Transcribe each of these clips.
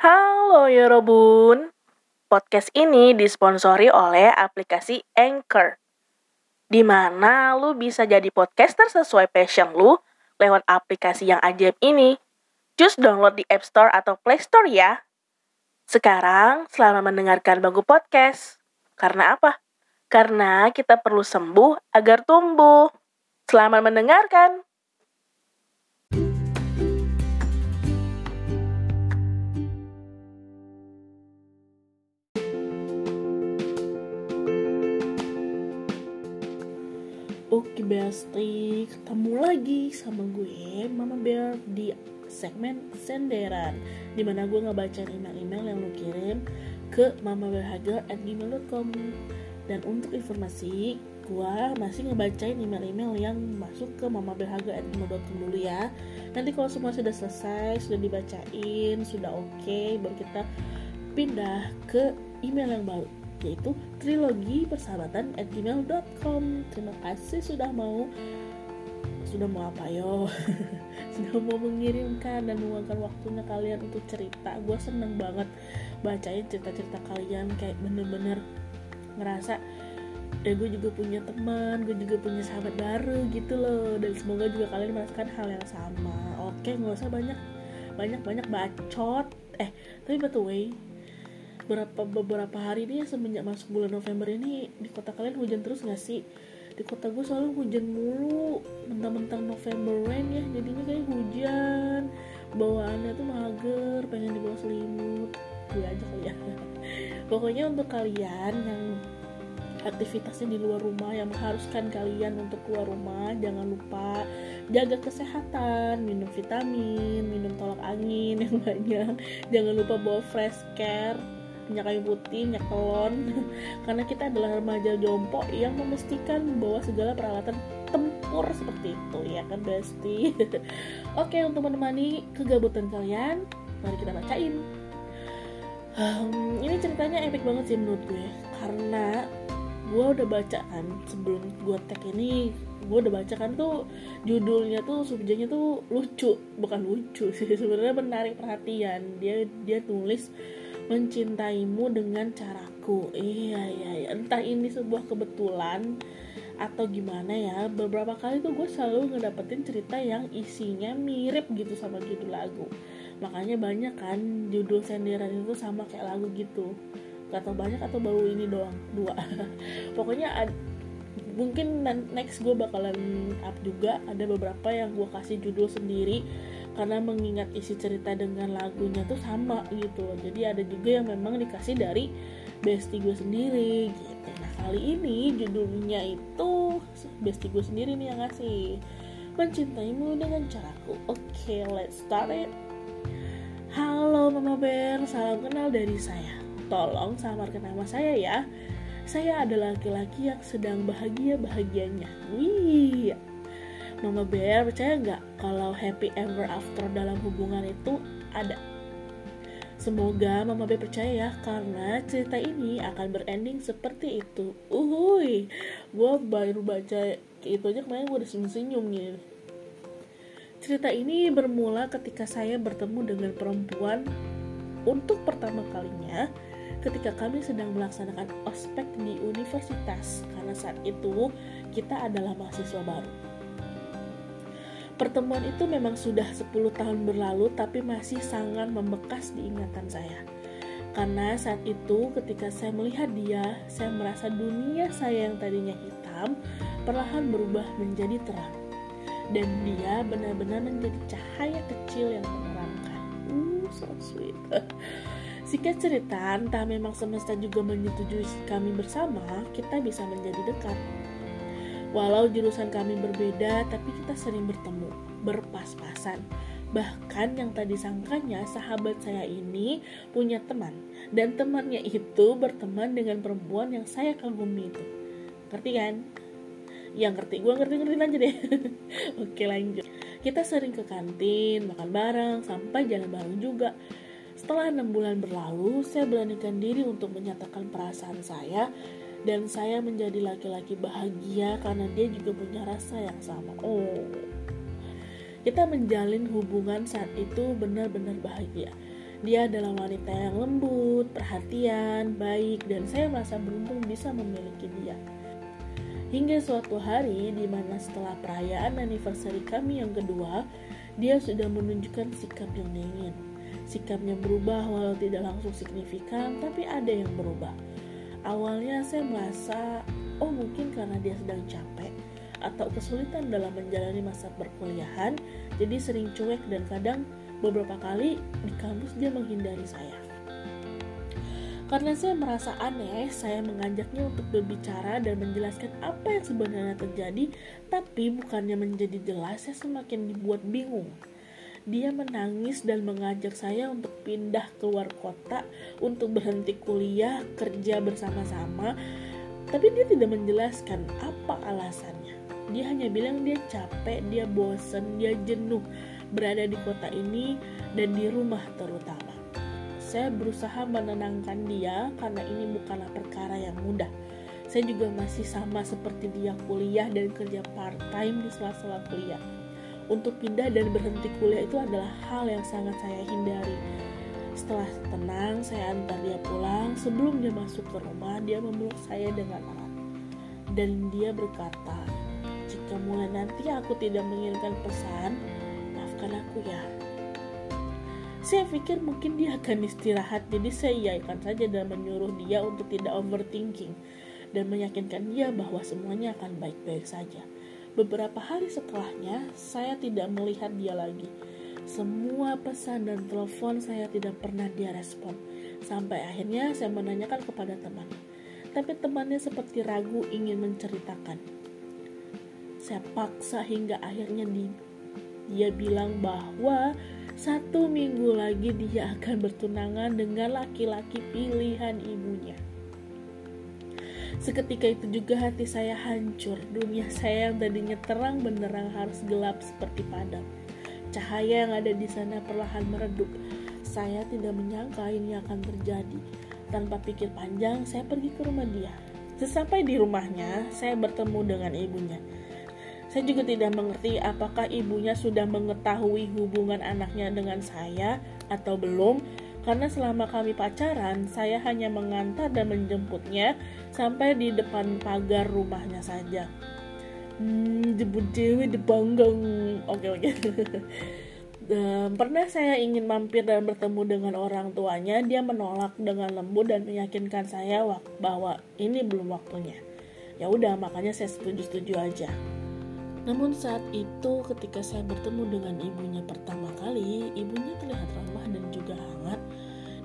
Halo Yorobun, podcast ini disponsori oleh aplikasi Anchor, di mana lu bisa jadi podcaster sesuai passion lu lewat aplikasi yang ajaib ini. Just download di App Store atau Play Store ya. Sekarang selamat mendengarkan Bangku Podcast. Karena apa? Karena kita perlu sembuh agar tumbuh. Selamat mendengarkan. Oke bestie, ketemu lagi sama gue Mama Bear di segmen senderan, dimana gue ngebaca email-email yang lo kirim ke mamabearhagar@gmail.com. Dan untuk informasi, gue masih ngebacain email-email yang masuk ke mamabearhagar@gmail.com dulu ya. Nanti kalau semua sudah selesai, sudah dibacain, sudah oke, baru kita pindah ke email yang baru, yaitu trilogipersahabatan@gmail.com. Terima kasih sudah mau apa yo? Sudah mau mengirimkan dan meluangkan waktunya kalian untuk cerita. Gue seneng banget bacain cerita-cerita kalian, kayak bener-bener ngerasa gue juga punya teman, gue juga punya sahabat baru gitu loh. Dan semoga juga kalian merasakan hal yang sama. Oke, nggak usah banyak bacot. Tapi by the way, beberapa hari ini ya, semenjak masuk bulan November ini, di kota kalian hujan terus nggak sih? Di kota gue selalu hujan mulu, mentang-mentang November rain ya, jadinya kayak hujan, bawaannya tuh mager, pengen dibawa selimut, gue aja kali ya. Pokoknya untuk kalian yang aktivitasnya di luar rumah, yang mengharuskan kalian untuk keluar rumah, jangan lupa jaga kesehatan, minum vitamin, minum tolak angin yang banyak, jangan lupa bawa fresh care, minyak kayu putih, minyak telon, karena kita adalah remaja jompo yang memastikan bahwa segala peralatan tempur seperti itu ya kan bestie. Oke, untuk menemani kegabutan kalian, mari kita bacain. Ini ceritanya epic banget sih menurut gue, karena gue udah baca kan, sebelum gue tag ini gue udah baca kan tuh, judulnya tuh, subjeknya tuh lucu, bukan lucu sih sebenarnya, menarik perhatian. Dia tulis mencintaimu dengan caraku. Iya. Entah ini sebuah kebetulan atau gimana ya, beberapa kali tuh gue selalu ngedapetin cerita yang isinya mirip gitu sama judul lagu. Makanya banyak kan judul senderan itu sama kayak lagu gitu. Gak tau banyak atau baru ini doang, dua. Pokoknya mungkin next gue bakalan up juga, ada beberapa yang gue kasih judul sendiri karena mengingat isi cerita dengan lagunya tuh sama gitu. Jadi ada juga yang memang dikasih dari bestie gue sendiri gitu. Nah, kali ini judulnya itu bestie gue sendiri nih yang ngasih, mencintaimu dengan caraku. Oke, let's start it. Halo Mama Bear, salam kenal dari saya. Tolong samarkan nama saya ya. Saya adalah laki-laki yang sedang bahagia-bahagianya. Wih, Mama Bear, percaya gak kalau happy ever after dalam hubungan itu ada? Semoga Mama Bear percaya ya, karena cerita ini akan berending seperti itu. Uhuy, gue baru baca itu aja kemarin gue udah senyum-senyum gitu. Cerita ini bermula ketika saya bertemu dengan perempuan untuk pertama kalinya, ketika kami sedang melaksanakan ospek di universitas, karena saat itu kita adalah mahasiswa baru. Pertemuan itu memang sudah 10 tahun berlalu, tapi masih sangat membekas di ingatan saya. Karena saat itu ketika saya melihat dia, saya merasa dunia saya yang tadinya hitam perlahan berubah menjadi terang. Dan dia benar-benar menjadi cahaya kecil yang menerangkan. So sweet. Singkat cerita, entah memang semesta juga menyetujui kami bersama, kita bisa menjadi dekat. Walau jurusan kami berbeda, tapi kita sering bertemu, berpas-pasan. Bahkan yang tadi sangkanya sahabat saya ini punya teman, dan temannya itu berteman dengan perempuan yang saya kagumi itu. Ngerti kan? Ya ngerti, gue ngertiin aja deh. Oke, lanjut. Kita sering ke kantin, makan bareng, sampai jalan bareng juga. Setelah 6 bulan berlalu, saya beranikan diri untuk menyatakan perasaan saya, dan saya menjadi laki-laki bahagia karena dia juga punya rasa yang sama. Oh, kita menjalin hubungan saat itu benar-benar bahagia. Dia adalah wanita yang lembut, perhatian, baik, dan saya merasa beruntung bisa memiliki dia. Hingga suatu hari di mana setelah perayaan anniversary kami yang kedua, dia sudah menunjukkan sikap yang dingin. Sikapnya berubah walau tidak langsung signifikan, tapi ada yang berubah. Awalnya saya merasa, mungkin karena dia sedang capek atau kesulitan dalam menjalani masa perkuliahan, jadi sering cuek dan kadang beberapa kali di kampus dia menghindari saya. Karena saya merasa aneh, saya mengajaknya untuk berbicara dan menjelaskan apa yang sebenarnya terjadi, tapi bukannya menjadi jelas, saya semakin dibuat bingung. Dia menangis dan mengajak saya untuk pindah keluar kota, untuk berhenti kuliah, kerja bersama-sama, tapi dia tidak menjelaskan apa alasannya. Dia hanya bilang dia capek, dia bosan, dia jenuh berada di kota ini dan di rumah terutama. Saya berusaha menenangkan dia karena ini bukanlah perkara yang mudah. Saya juga masih sama seperti dia kuliah dan kerja part-time di sela-sela kuliah. Untuk pindah dan berhenti kuliah itu adalah hal yang sangat saya hindari. Setelah tenang, saya antar dia pulang. Sebelum dia masuk ke rumah, dia memeluk saya dengan erat. Dan dia berkata, "Jika mulai nanti aku tidak menginginkan pesan, maafkan aku ya." Saya pikir mungkin dia akan istirahat, jadi saya iyakan saja dan menyuruh dia untuk tidak overthinking dan meyakinkan dia bahwa semuanya akan baik-baik saja. Beberapa hari setelahnya, saya tidak melihat dia lagi. Semua pesan dan telepon saya tidak pernah dia respon. Sampai akhirnya saya menanyakan kepada temannya, tapi temannya seperti ragu ingin menceritakan. Saya paksa hingga akhirnya dia bilang bahwa 1 minggu lagi dia akan bertunangan dengan laki-laki pilihan ibunya. Seketika itu juga hati saya hancur. Dunia saya yang tadinya terang benderang harus gelap seperti padam. Cahaya yang ada di sana perlahan meredup. Saya tidak menyangka ini akan terjadi. Tanpa pikir panjang, saya pergi ke rumah dia. Sesampai di rumahnya, saya bertemu dengan ibunya. Saya juga tidak mengerti apakah ibunya sudah mengetahui hubungan anaknya dengan saya atau belum, karena selama kami pacaran, saya hanya mengantar dan menjemputnya sampai di depan pagar rumahnya saja. Jemput dewe de banggang. Oke. Pernah saya ingin mampir dan bertemu dengan orang tuanya, dia menolak dengan lembut dan meyakinkan saya bahwa ini belum waktunya. Ya udah, makanya saya setuju-setuju aja. Namun saat itu ketika saya bertemu dengan ibunya pertama kali, ibunya terlihat ramah dan juga hangat.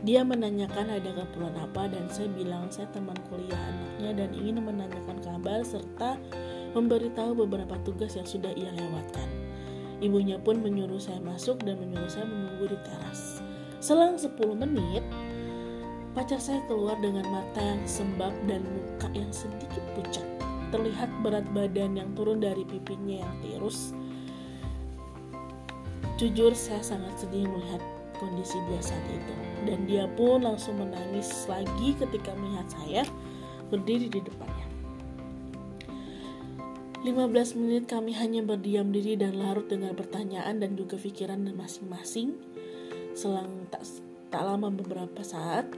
Dia menanyakan ada keperluan apa dan saya bilang saya teman kuliah anaknya dan ingin menanyakan kabar serta memberitahu beberapa tugas yang sudah ia lewatkan. Ibunya pun menyuruh saya masuk dan menyuruh saya menunggu di teras. Selang 10 menit, pacar saya keluar dengan mata yang sembab dan muka yang sedikit pucat. Terlihat berat badan yang turun dari pipinya yang tirus. Jujur saya sangat sedih melihat kondisi dia saat itu. Dan dia pun langsung menangis lagi ketika melihat saya berdiri di depannya. 15 menit kami hanya berdiam diri dan larut dengan pertanyaan dan juga pikiran masing-masing. Selang tak lama beberapa saat,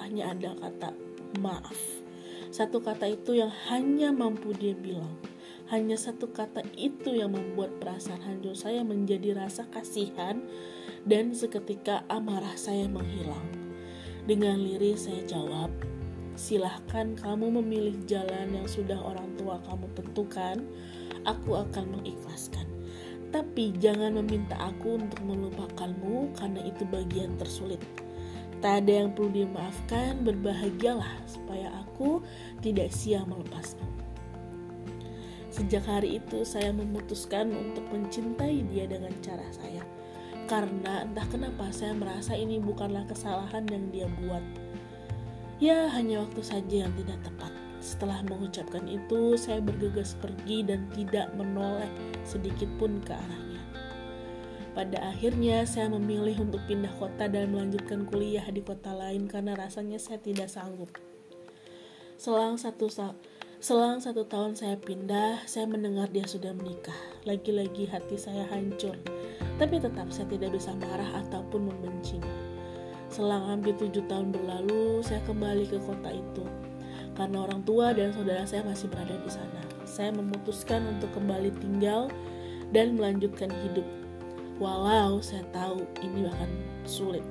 hanya ada kata maaf. Satu kata itu yang hanya mampu dia bilang. Hanya satu kata itu yang membuat perasaan hancur saya menjadi rasa kasihan dan seketika amarah saya menghilang. Dengan lirih saya jawab, "Silahkan kamu memilih jalan yang sudah orang tua kamu tentukan. Aku akan mengikhlaskan. Tapi jangan meminta aku untuk melupakanmu karena itu bagian tersulit. Tak ada yang perlu dimaafkan, berbahagialah supaya aku tidak sia melepasmu." Sejak hari itu saya memutuskan untuk mencintai dia dengan cara saya. Karena entah kenapa saya merasa ini bukanlah kesalahan yang dia buat. Ya, hanya waktu saja yang tidak tepat. Setelah mengucapkan itu, saya bergegas pergi dan tidak menoleh sedikitpun ke arahnya. Pada akhirnya saya memilih untuk pindah kota dan melanjutkan kuliah di kota lain karena rasanya saya tidak sanggup. Selang satu tahun saya pindah, saya mendengar dia sudah menikah. Lagi-lagi hati saya hancur. tapi tetap saya tidak bisa marah ataupun membencinya. Selang hampir 7 tahun berlalu, saya kembali ke kota itu. Karena orang tua dan saudara saya masih berada di sana, saya memutuskan untuk kembali tinggal dan melanjutkan hidup. Walau saya tahu ini bahkan sulit,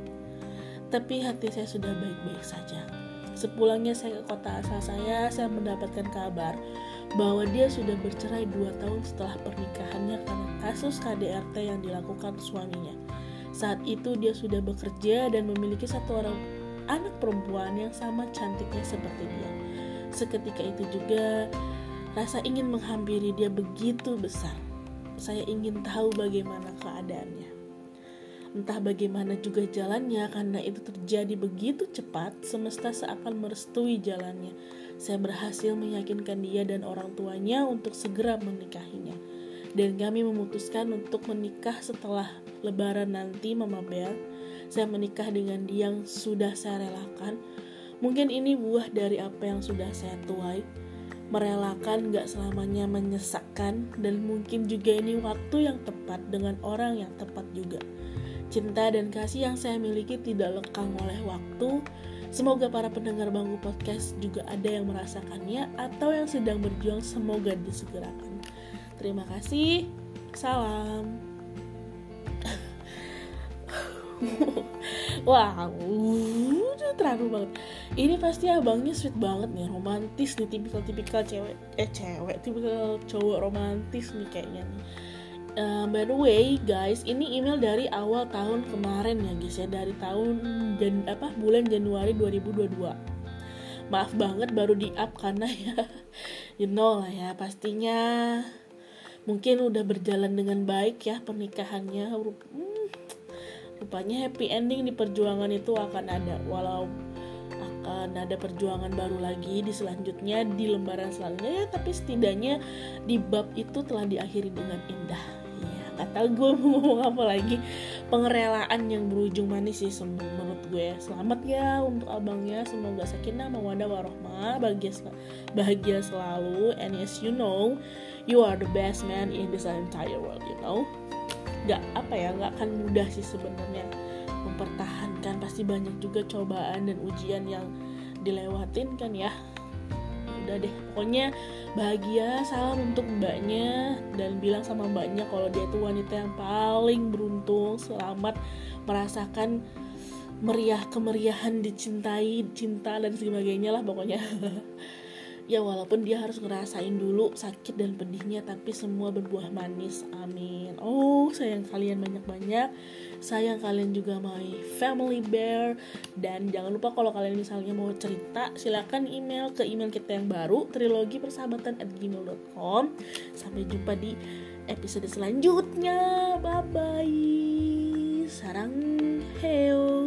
tapi hati saya sudah baik-baik saja. Sepulangnya saya ke kota asal saya mendapatkan kabar bahwa dia sudah bercerai 2 tahun setelah pernikahannya karena kasus KDRT yang dilakukan suaminya. Saat itu dia sudah bekerja dan memiliki 1 orang anak perempuan yang sama cantiknya seperti dia. Seketika itu juga rasa ingin menghampiri dia begitu besar. Saya ingin tahu bagaimana keadaannya. Entah bagaimana juga jalannya, karena itu terjadi begitu cepat, semesta seakan merestui jalannya. Saya berhasil meyakinkan dia dan orang tuanya untuk segera menikahinya. Dan kami memutuskan untuk menikah setelah lebaran nanti, Mama Bear. Saya menikah dengan dia yang sudah saya relakan. Mungkin ini buah dari apa yang sudah saya tuai. Merelakan gak selamanya menyesakkan, dan mungkin juga ini waktu yang tepat dengan orang yang tepat juga. Cinta dan kasih yang saya miliki tidak lekang oleh waktu. Semoga para pendengar Bangku Podcast juga ada yang merasakannya atau yang sedang berjuang, semoga disegerakan. Terima kasih. Salam. Wow, terharu banget. Ini pasti abangnya sweet banget nih, romantis nih, tipikal-tipikal cewek, tipikal cowok romantis nih kayaknya nih. By the way guys, ini email dari awal tahun kemarin ya guys ya, dari bulan Januari 2022. Maaf banget baru di up karena ya you know lah ya, pastinya mungkin udah berjalan dengan baik ya pernikahannya. Rupanya happy ending di perjuangan itu akan ada, walau akan ada perjuangan baru lagi di selanjutnya, di lembaran selanjutnya ya, tapi setidaknya di bab itu telah diakhiri dengan indah ya. Kata gue mau ngomong apa lagi, pengerelaan yang berujung manis sih menurut gue. Selamat ya untuk abangnya, semoga sakinah mawaddah warohmah, bahagia selalu, and as you know you are the best man in this entire world, you know. Gak akan mudah sih sebenarnya mempertahankan, pasti banyak juga cobaan dan ujian yang dilewatin kan ya. Udah deh, pokoknya bahagia. Salam untuk mbaknya dan bilang sama mbaknya kalau dia itu wanita yang paling beruntung. Selamat merasakan kemeriahan dicintai, cinta dan sebagainya lah pokoknya. Ya walaupun dia harus ngerasain dulu sakit dan pedihnya, tapi semua berbuah manis, amin. Oh, sayang kalian banyak-banyak, sayang kalian juga my family bear. Dan jangan lupa kalau kalian misalnya mau cerita, silakan email ke email kita yang baru, trilogipersabatan@gmail.com. Sampai jumpa di episode selanjutnya, bye-bye. Sarang heo.